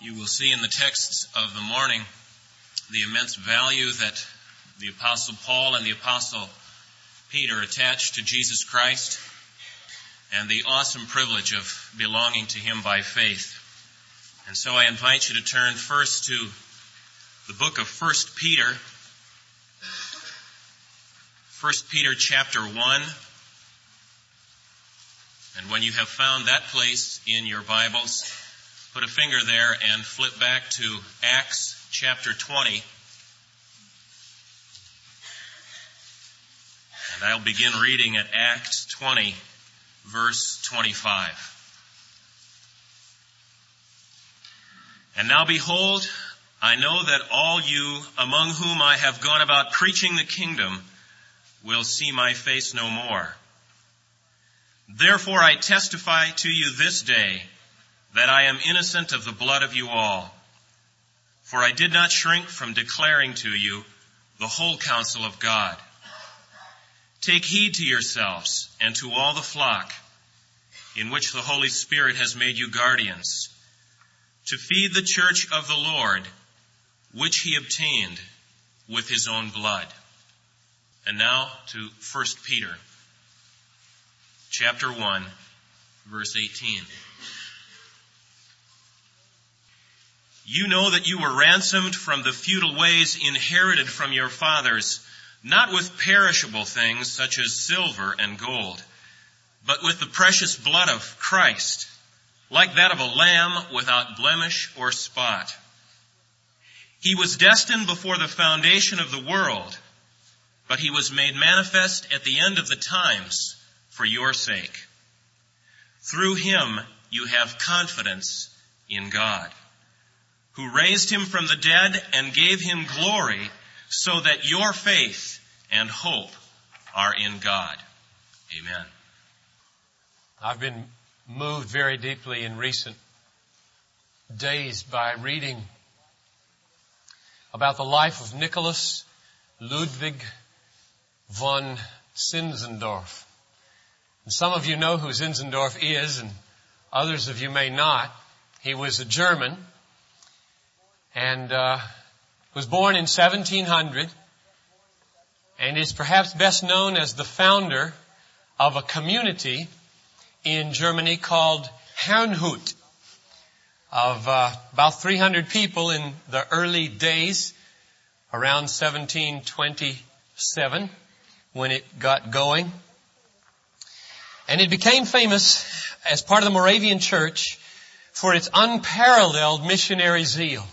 You will see in the texts of the morning the immense value that the Apostle Paul and the Apostle Peter attached to Jesus Christ and the awesome privilege of belonging to him by faith. And so I invite you to turn first to the book of 1 Peter chapter 1. And when you have found that place in your Bibles, put a finger there and flip back to Acts chapter 20. And I'll begin reading at Acts 20, verse 25. And now behold, I know that all you among whom I have gone about preaching the kingdom will see my face no more. Therefore I testify to you this day that I am innocent of the blood of you all. For I did not shrink from declaring to you the whole counsel of God. Take heed to yourselves and to all the flock in which the Holy Spirit has made you guardians, to feed the church of the Lord, which he obtained with his own blood. And now to 1 Peter, chapter 1, verse 18. You know that you were ransomed from the futile ways inherited from your fathers, not with perishable things such as silver and gold, but with the precious blood of Christ, like that of a lamb without blemish or spot. He was destined before the foundation of the world, but he was made manifest at the end of the times for your sake. Through him you have confidence in God, who raised him from the dead and gave him glory, so that your faith and hope are in God. Amen. I've been moved very deeply in recent days by reading about the life of Nicholas Ludwig von Zinzendorf. And some of you know who Zinzendorf is, and others of you may not. He was a German and was born in 1700 and is perhaps best known as the founder of a community in Germany called Herrnhut, of about 300 people in the early days, around 1727, when it got going. And it became famous as part of the Moravian Church for its unparalleled missionary zeal,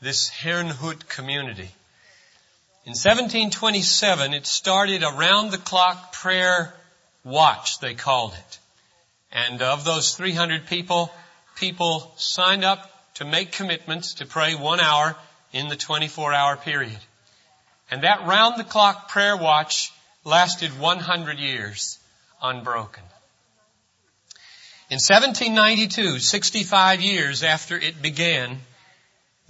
this Herrnhut community. In 1727, it started a round-the-clock prayer watch, they called it. And of those 300 people signed up to make commitments to pray 1 hour in the 24-hour period. And that round-the-clock prayer watch lasted 100 years, unbroken. In 1792, 65 years after it began,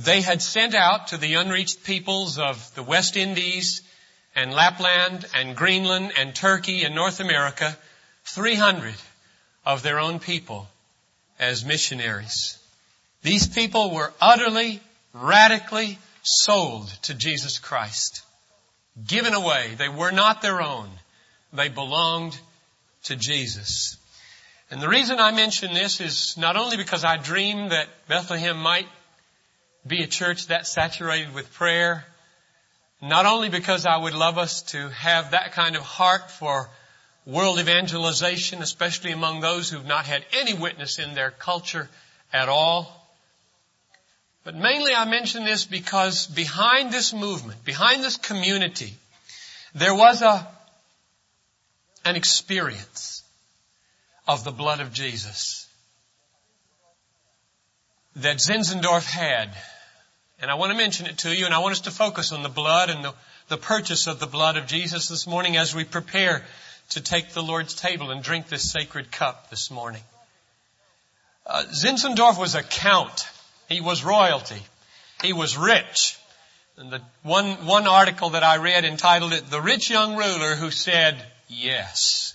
they had sent out to the unreached peoples of the West Indies and Lapland and Greenland and Turkey and North America 300 of their own people as missionaries. These people were utterly, radically sold to Jesus Christ, given away. They were not their own. They belonged to Jesus. And the reason I mention this is not only because I dream that Bethlehem might be a church that saturated with prayer, not only because I would love us to have that kind of heart for world evangelization, especially among those who've not had any witness in their culture at all. But mainly I mention this because behind this movement, behind this community, there was an experience of the blood of Jesus that Zinzendorf had. And I want to mention it to you, and I want us to focus on the blood and the purchase of the blood of Jesus this morning as we prepare to take the Lord's table and drink this sacred cup this morning. Zinzendorf was a count. He was royalty. He was rich. And the one article that I read entitled it, "The Rich Young Ruler Who Said Yes."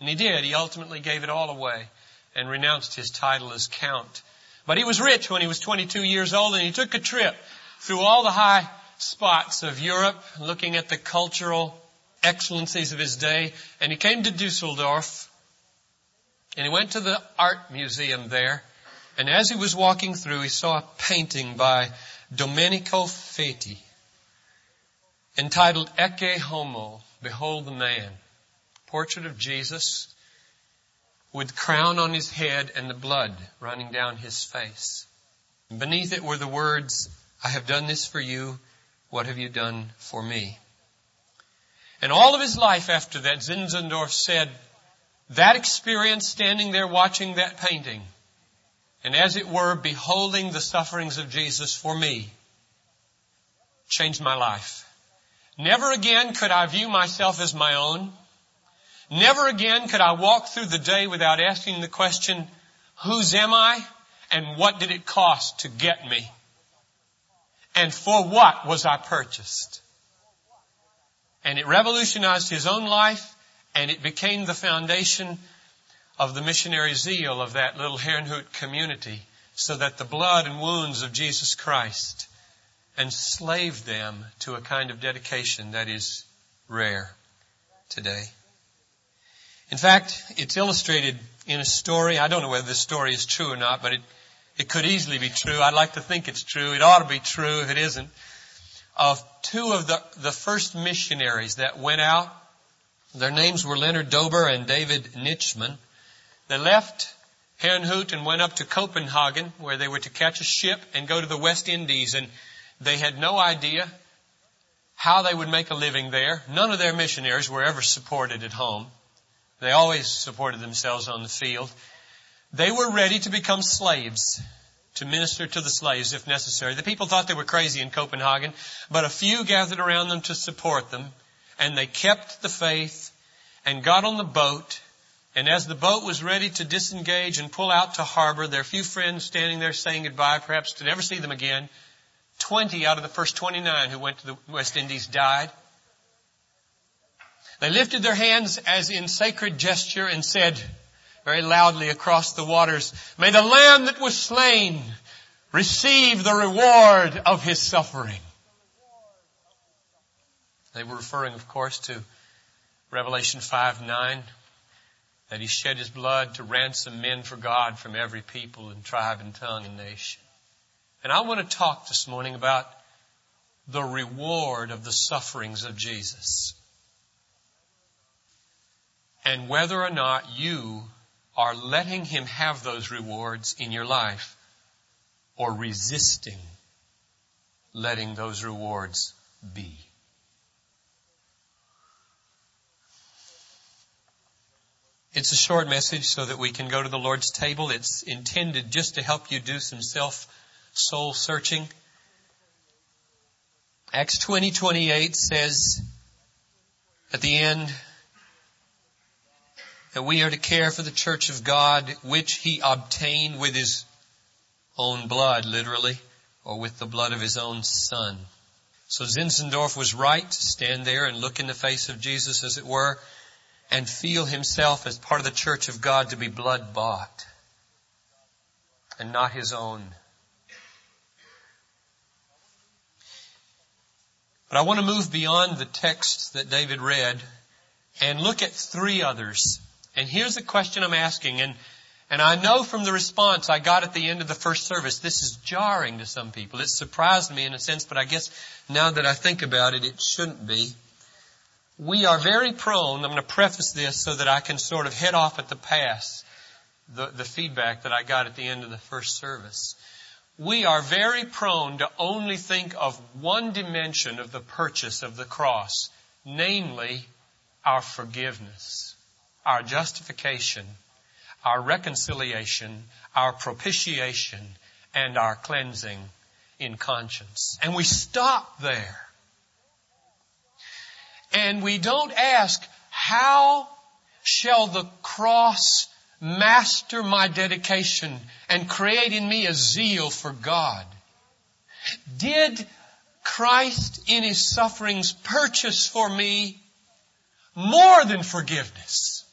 And he did. He ultimately gave it all away and renounced his title as count But he was rich when he was 22 years old, and he took a trip through all the high spots of Europe, looking at the cultural excellencies of his day. And he came to Düsseldorf, and he went to the art museum there. And as he was walking through, he saw a painting by Domenico Feti entitled Ecce Homo, Behold the Man, portrait of Jesus with crown on his head and the blood running down his face. And beneath it were the words, I have done this for you, what have you done for me? And all of his life after that, Zinzendorf said, that experience standing there watching that painting, and as it were, beholding the sufferings of Jesus for me, changed my life. Never again could I view myself as my own. Never again could I walk through the day without asking the question, whose am I and what did it cost to get me? And for what was I purchased? And it revolutionized his own life, and it became the foundation of the missionary zeal of that little Herrnhut community, so that the blood and wounds of Jesus Christ enslaved them to a kind of dedication that is rare today. In fact, it's illustrated in a story. I don't know whether this story is true or not, but it could easily be true. I'd like to think it's true. It ought to be true if it isn't. Of two of the first missionaries that went out, their names were Leonard Dober and David Nitschmann. They left Herrnhut and went up to Copenhagen, where they were to catch a ship and go to the West Indies. And they had no idea how they would make a living there. None of their missionaries were ever supported at home. They always supported themselves on the field. They were ready to become slaves, to minister to the slaves if necessary. The people thought they were crazy in Copenhagen, but a few gathered around them to support them, and they kept the faith and got on the boat. And as the boat was ready to disengage and pull out to harbor, their few friends standing there saying goodbye, perhaps to never see them again, 20 out of the first 29 who went to the West Indies died. They lifted their hands as in sacred gesture and said very loudly across the waters, May the Lamb that was slain receive the reward of his suffering. They were referring, of course, to Revelation 5:9, that he shed his blood to ransom men for God from every people and tribe and tongue and nation. And I want to talk this morning about the reward of the sufferings of Jesus, and whether or not you are letting him have those rewards in your life or resisting letting those rewards be. It's a short message so that we can go to the Lord's table. It's intended just to help you do some soul searching. Acts 20:28 says at the end, that we are to care for the church of God, which he obtained with his own blood, literally, or with the blood of his own son. So Zinzendorf was right to stand there and look in the face of Jesus, as it were, and feel himself as part of the church of God to be blood-bought and not his own. But I want to move beyond the text that David read and look at three others. And here's the question I'm asking, and I know from the response I got at the end of the first service, this is jarring to some people. It surprised me in a sense, but I guess now that I think about it, it shouldn't be. We are very prone, I'm going to preface this so that I can sort of head off at the pass, the feedback that I got at the end of the first service. We are very prone to only think of one dimension of the purchase of the cross, namely our forgiveness, our justification, our reconciliation, our propitiation, and our cleansing in conscience. And we stop there. And we don't ask, how shall the cross master my dedication and create in me a zeal for God? Did Christ in his sufferings purchase for me more than forgiveness?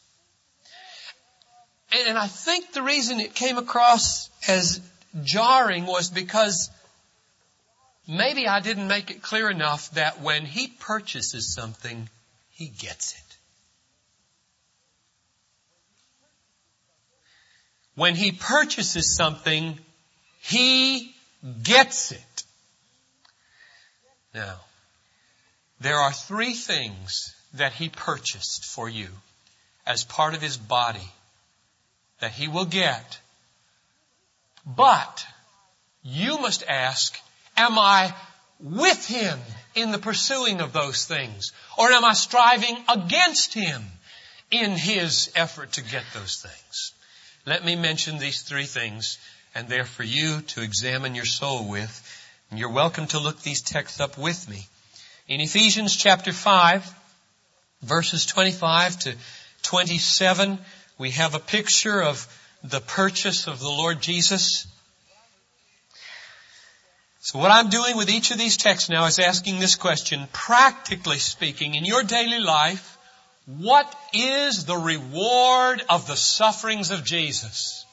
And I think the reason it came across as jarring was because maybe I didn't make it clear enough that when he purchases something, he gets it. When he purchases something, he gets it. Now, there are three things that he purchased for you as part of his body that he will get. But you must ask, am I with him in the pursuing of those things? Or am I striving against him in his effort to get those things? Let me mention these three things, and they're for you to examine your soul with. And you're welcome to look these texts up with me. In Ephesians chapter 5, verses 25 to 27, we have a picture of the purchase of the Lord Jesus. So what I'm doing with each of these texts now is asking this question, practically speaking, in your daily life, what is the reward of the sufferings of Jesus?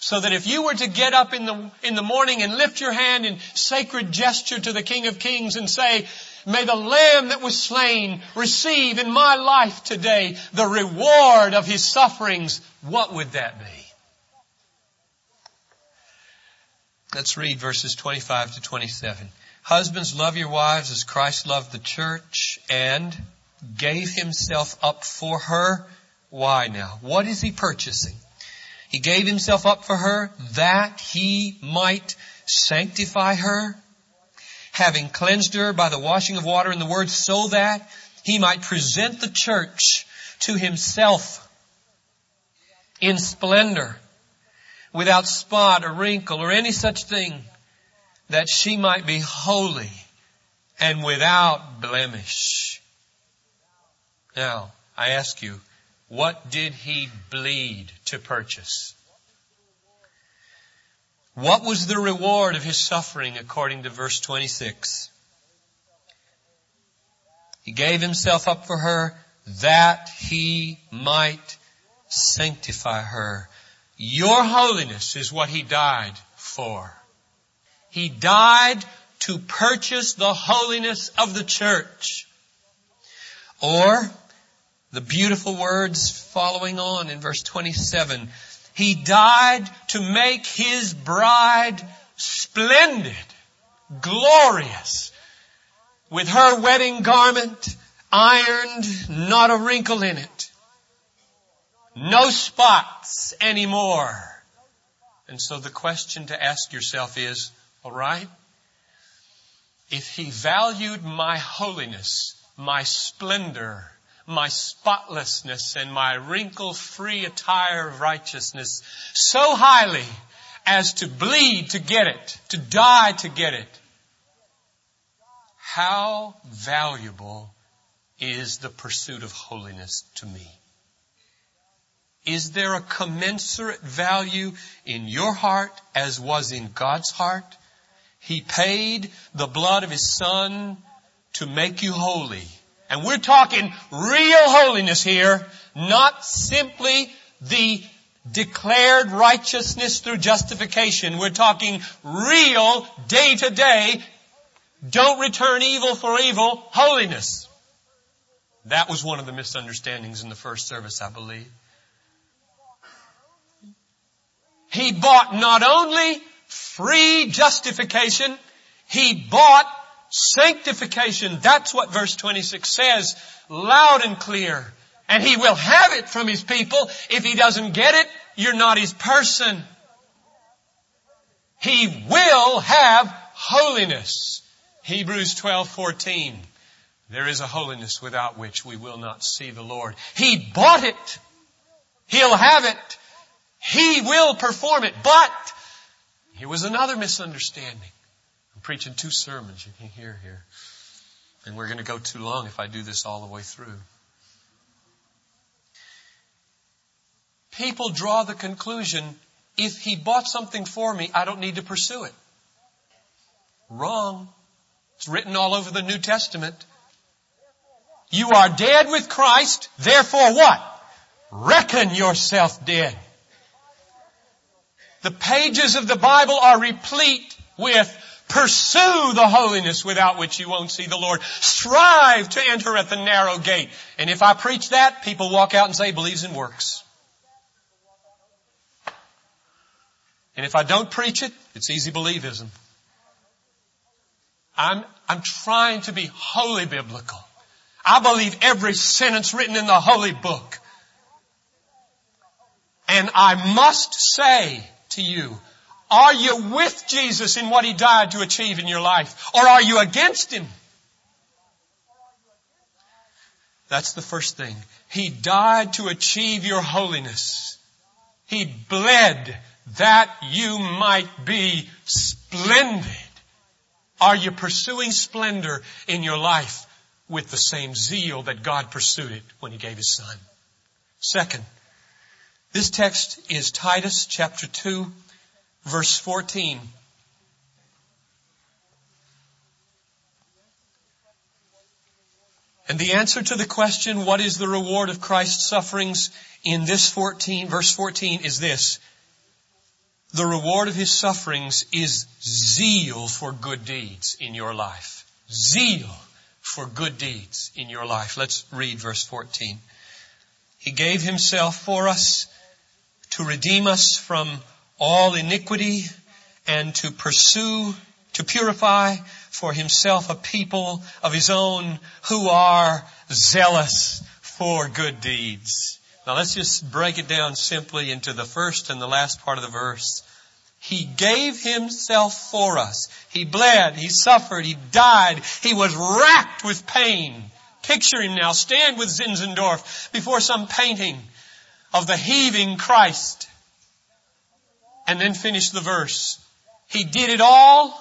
So that if you were to get up in the morning and lift your hand in sacred gesture to the King of Kings and say, may the Lamb that was slain receive in my life today the reward of his sufferings, what would that be? Let's read verses 25 to 27. Husbands, love your wives as Christ loved the church and gave himself up for her. Why now? What is he purchasing? He gave himself up for her that he might sanctify her, having cleansed her by the washing of water and the word, so that he might present the church to himself in splendor, without spot or wrinkle or any such thing, that she might be holy and without blemish. Now, I ask you, what did he bleed to purchase? What was the reward of his suffering according to verse 26? He gave himself up for her that he might sanctify her. Your holiness is what he died for. He died to purchase the holiness of the church. Or the beautiful words following on in verse 27, he died to make his bride splendid, glorious, with her wedding garment ironed, not a wrinkle in it. No spots anymore. And so the question to ask yourself is, all right, if he valued my holiness, my splendor, my spotlessness, and my wrinkle-free attire of righteousness so highly as to bleed to get it, to die to get it, how valuable is the pursuit of holiness to me? Is there a commensurate value in your heart as was in God's heart? He paid the blood of his Son to make you holy. And we're talking real holiness here, not simply the declared righteousness through justification. We're talking real, day-to-day, don't return evil for evil, holiness. That was one of the misunderstandings in the first service, I believe. He bought not only free justification, he bought sanctification. That's what verse 26 says, loud and clear. And he will have it from his people. If he doesn't get it, you're not his person. He will have holiness. Hebrews 12:14. There is a holiness without which we will not see the Lord. He bought it. He'll have it. He will perform it. But here was another misunderstanding. I'm preaching two sermons, you can hear here. And we're going to go too long if I do this all the way through. People draw the conclusion, if he bought something for me, I don't need to pursue it. Wrong. It's written all over the New Testament. You are dead with Christ, therefore what? Reckon yourself dead. The pages of the Bible are replete with pursue the holiness without which you won't see the Lord. Strive to enter at the narrow gate. And if I preach that, people walk out and say, believes in works. And if I don't preach it, it's easy believism. I'm trying to be wholly biblical. I believe every sentence written in the Holy Book. And I must say to you, are you with Jesus in what He died to achieve in your life? Or are you against Him? That's the first thing. He died to achieve your holiness. He bled that you might be splendid. Are you pursuing splendor in your life with the same zeal that God pursued it when He gave His Son? Second, this text is Titus chapter 2. Verse 14. And the answer to the question, what is the reward of Christ's sufferings in this verse 14 is this. The reward of His sufferings is zeal for good deeds in your life. Zeal for good deeds in your life. Let's read verse 14. He gave Himself for us to redeem us from all iniquity and to pursue, to purify for Himself a people of His own who are zealous for good deeds. Now let's just break it down simply into the first and the last part of the verse. He gave Himself for us. He bled, He suffered, He died, He was racked with pain. Picture Him now. Stand with Zinzendorf before some painting of the heaving Christ. And then finish the verse. He did it all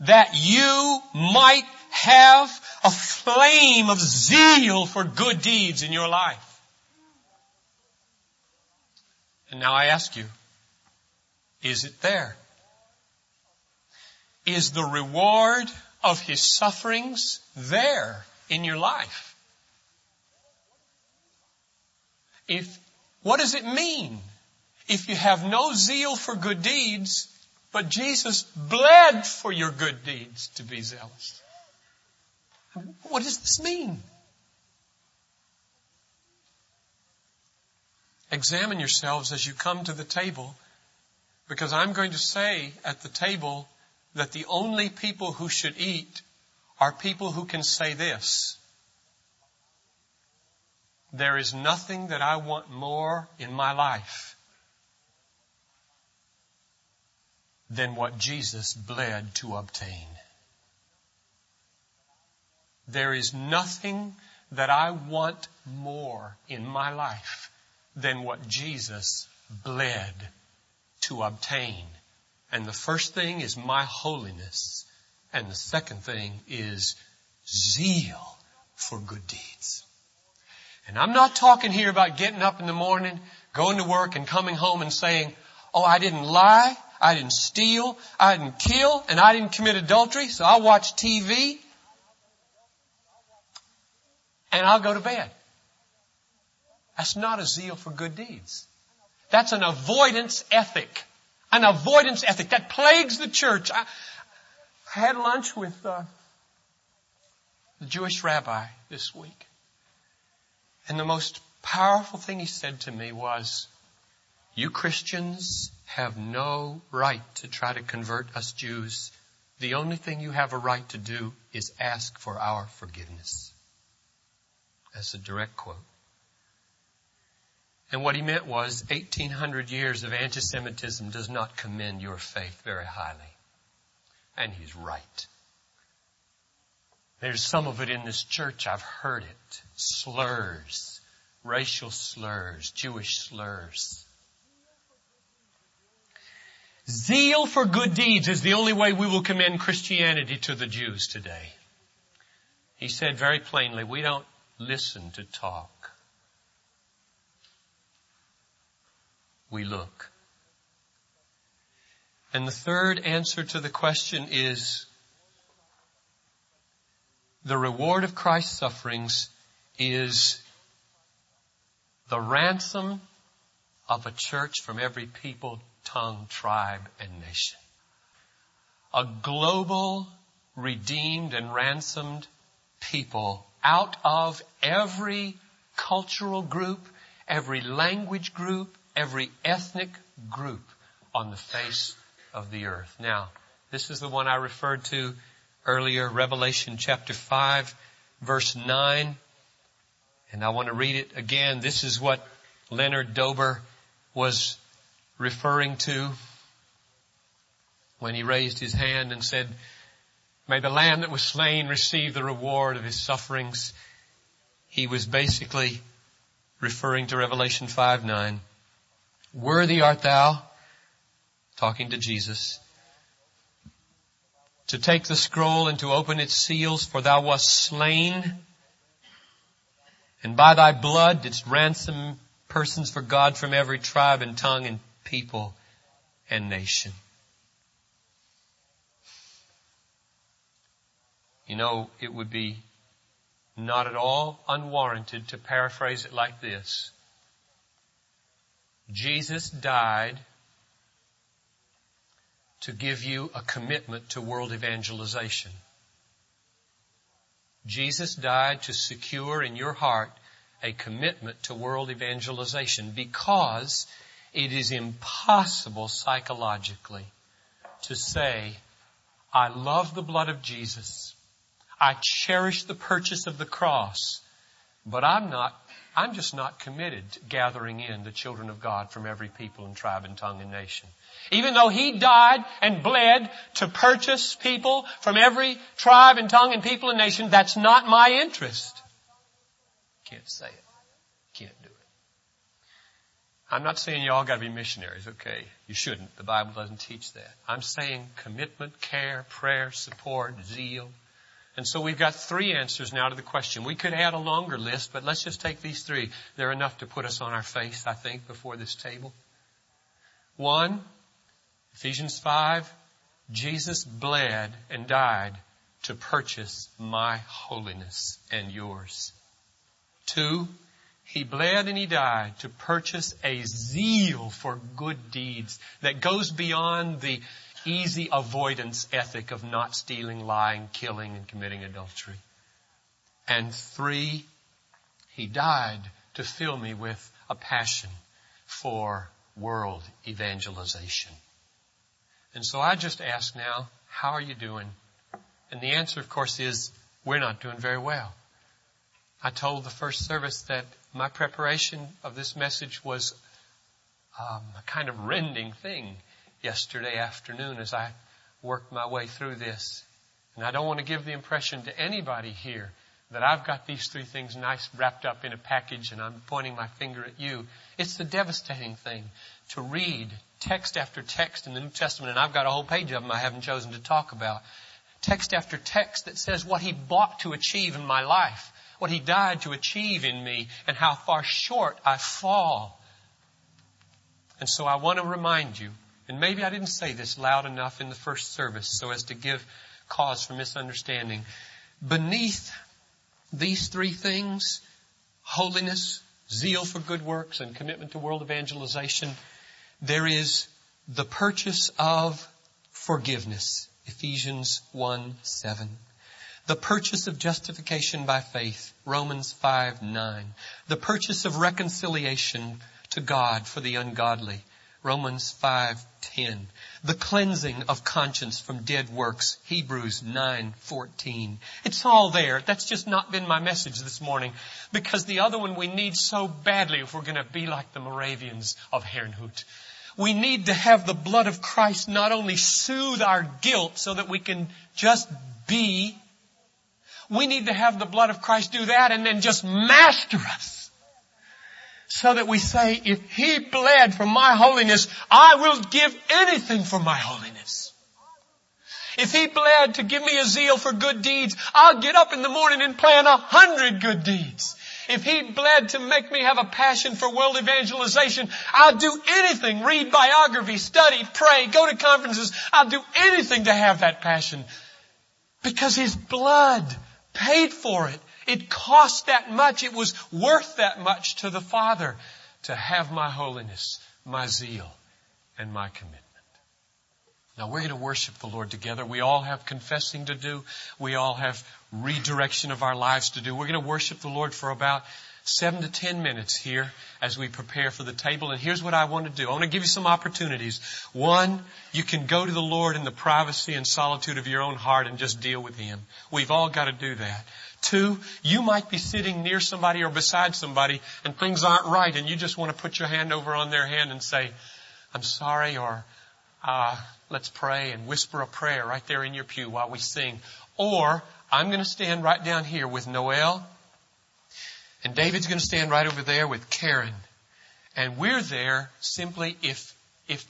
that you might have a flame of zeal for good deeds in your life. And now I ask you, is it there? Is the reward of His sufferings there in your life? What does it mean? If you have no zeal for good deeds, but Jesus bled for your good deeds to be zealous. What does this mean? Examine yourselves as you come to the table, because I'm going to say at the table that the only people who should eat are people who can say this. There is nothing that I want more in my life than what Jesus bled to obtain. There is nothing that I want more in my life than what Jesus bled to obtain. And the first thing is my holiness. And the second thing is zeal for good deeds. And I'm not talking here about getting up in the morning, going to work and coming home and saying, oh, I didn't lie. I didn't steal, I didn't kill, and I didn't commit adultery, so I'll watch TV and I'll go to bed. That's not a zeal for good deeds. That's an avoidance ethic. An avoidance ethic that plagues the church. I had lunch with the Jewish rabbi this week. And the most powerful thing he said to me was, you Christians have no right to try to convert us Jews. The only thing you have a right to do is ask for our forgiveness. That's a direct quote. And what he meant was 1,800 years of anti-Semitism does not commend your faith very highly. And he's right. There's some of it in this church. I've heard it. Slurs, racial slurs, Jewish slurs. Zeal for good deeds is the only way we will commend Christianity to the Jews today. He said very plainly, we don't listen to talk. We look. And the third answer to the question is, the reward of Christ's sufferings is the ransom of a church from every people tongue, tribe, and nation. A global, redeemed, and ransomed people out of every cultural group, every language group, every ethnic group on the face of the earth. Now, this is the one I referred to earlier, Revelation chapter 5, verse 9. And I want to read it again. This is what Leonard Dober was referring to when he raised his hand and said, "May the Lamb that was slain receive the reward of his sufferings." He was basically referring to Revelation 5:9. "Worthy art thou," talking to Jesus, "to take the scroll and to open its seals, for thou wast slain, and by thy blood didst ransom persons for God from every tribe and tongue and people and nation." You know, it would be not at all unwarranted to paraphrase it like this. Jesus died to give you a commitment to world evangelization. Jesus died to secure in your heart a commitment to world evangelization, because it is impossible psychologically to say, "I love the blood of Jesus. I cherish the purchase of the cross, but I'm just not committed to gathering in the children of God from every people and tribe and tongue and nation." Even though he died and bled to purchase people from every tribe and tongue and people and nation, that's not my interest. Can't say it. Can't do it. I'm not saying you all got to be missionaries, okay? You shouldn't. The Bible doesn't teach that. I'm saying commitment, care, prayer, support, zeal. And so we've got three answers now to the question. We could add a longer list, but let's just take these three. They're enough to put us on our face, I think, before this table. One, Ephesians 5, Jesus bled and died to purchase my holiness and yours. Two, he bled and he died to purchase a zeal for good deeds that goes beyond the easy avoidance ethic of not stealing, lying, killing, and committing adultery. And three, he died to fill me with a passion for world evangelization. And so I just ask now, how are you doing? And the answer, of course, is we're not doing very well. I told the first service that my preparation of this message was a kind of rending thing yesterday afternoon as I worked my way through this. And I don't want to give the impression to anybody here that I've got these three things nice wrapped up in a package and I'm pointing my finger at you. It's the devastating thing to read text after text in the New Testament, and I've got a whole page of them I haven't chosen to talk about. Text after text that says what he bought to achieve in my life, what he died to achieve in me, and how far short I fall. And so I want to remind you, and maybe I didn't say this loud enough in the first service so as to give cause for misunderstanding. Beneath these three things, holiness, zeal for good works, and commitment to world evangelization, there is the purchase of forgiveness, Ephesians 1:7. The purchase of justification by faith, Romans 5:9. The purchase of reconciliation to God for the ungodly, Romans 5:10. The cleansing of conscience from dead works, Hebrews 9:14. It's all there. That's just not been my message this morning, because the other one we need so badly if we're going to be like the Moravians of Herrnhut. We need to have the blood of Christ not only soothe our guilt so that we can just be. We need to have the blood of Christ do that and then just master us. So that we say, if he bled for my holiness, I will give anything for my holiness. If he bled to give me a zeal for good deeds, I'll get up in the morning and plan 100 good deeds. If he bled to make me have a passion for world evangelization, I'll do anything. Read biography, study, pray, go to conferences. I'll do anything to have that passion. Because his blood paid for it. It cost that much. It was worth that much to the Father to have my holiness, my zeal, and my commitment. Now we're going to worship the Lord together. We all have confessing to do. We all have redirection of our lives to do. We're going to worship the Lord for about 7 to 10 minutes here as we prepare for the table. And here's what I want to do. I want to give you some opportunities. One, you can go to the Lord in the privacy and solitude of your own heart and just deal with Him. We've all got to do that. Two, you might be sitting near somebody or beside somebody and things aren't right and you just want to put your hand over on their hand and say, I'm sorry, or let's pray, and whisper a prayer right there in your pew while we sing. Or I'm going to stand right down here with Noel, and David's going to stand right over there with Karen. And we're there simply if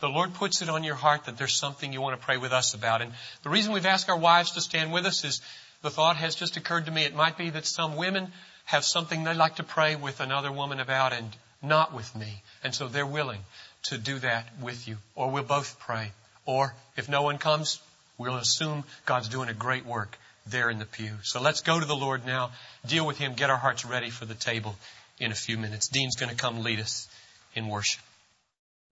the Lord puts it on your heart that there's something you want to pray with us about. And the reason we've asked our wives to stand with us is the thought has just occurred to me. It might be that some women have something they'd like to pray with another woman about and not with me. And so they're willing to do that with you. Or we'll both pray. Or if no one comes, we'll assume God's doing a great work there in the pew. So let's go to the Lord now, deal with Him, get our hearts ready for the table in a few minutes. Dean's going to come lead us in worship.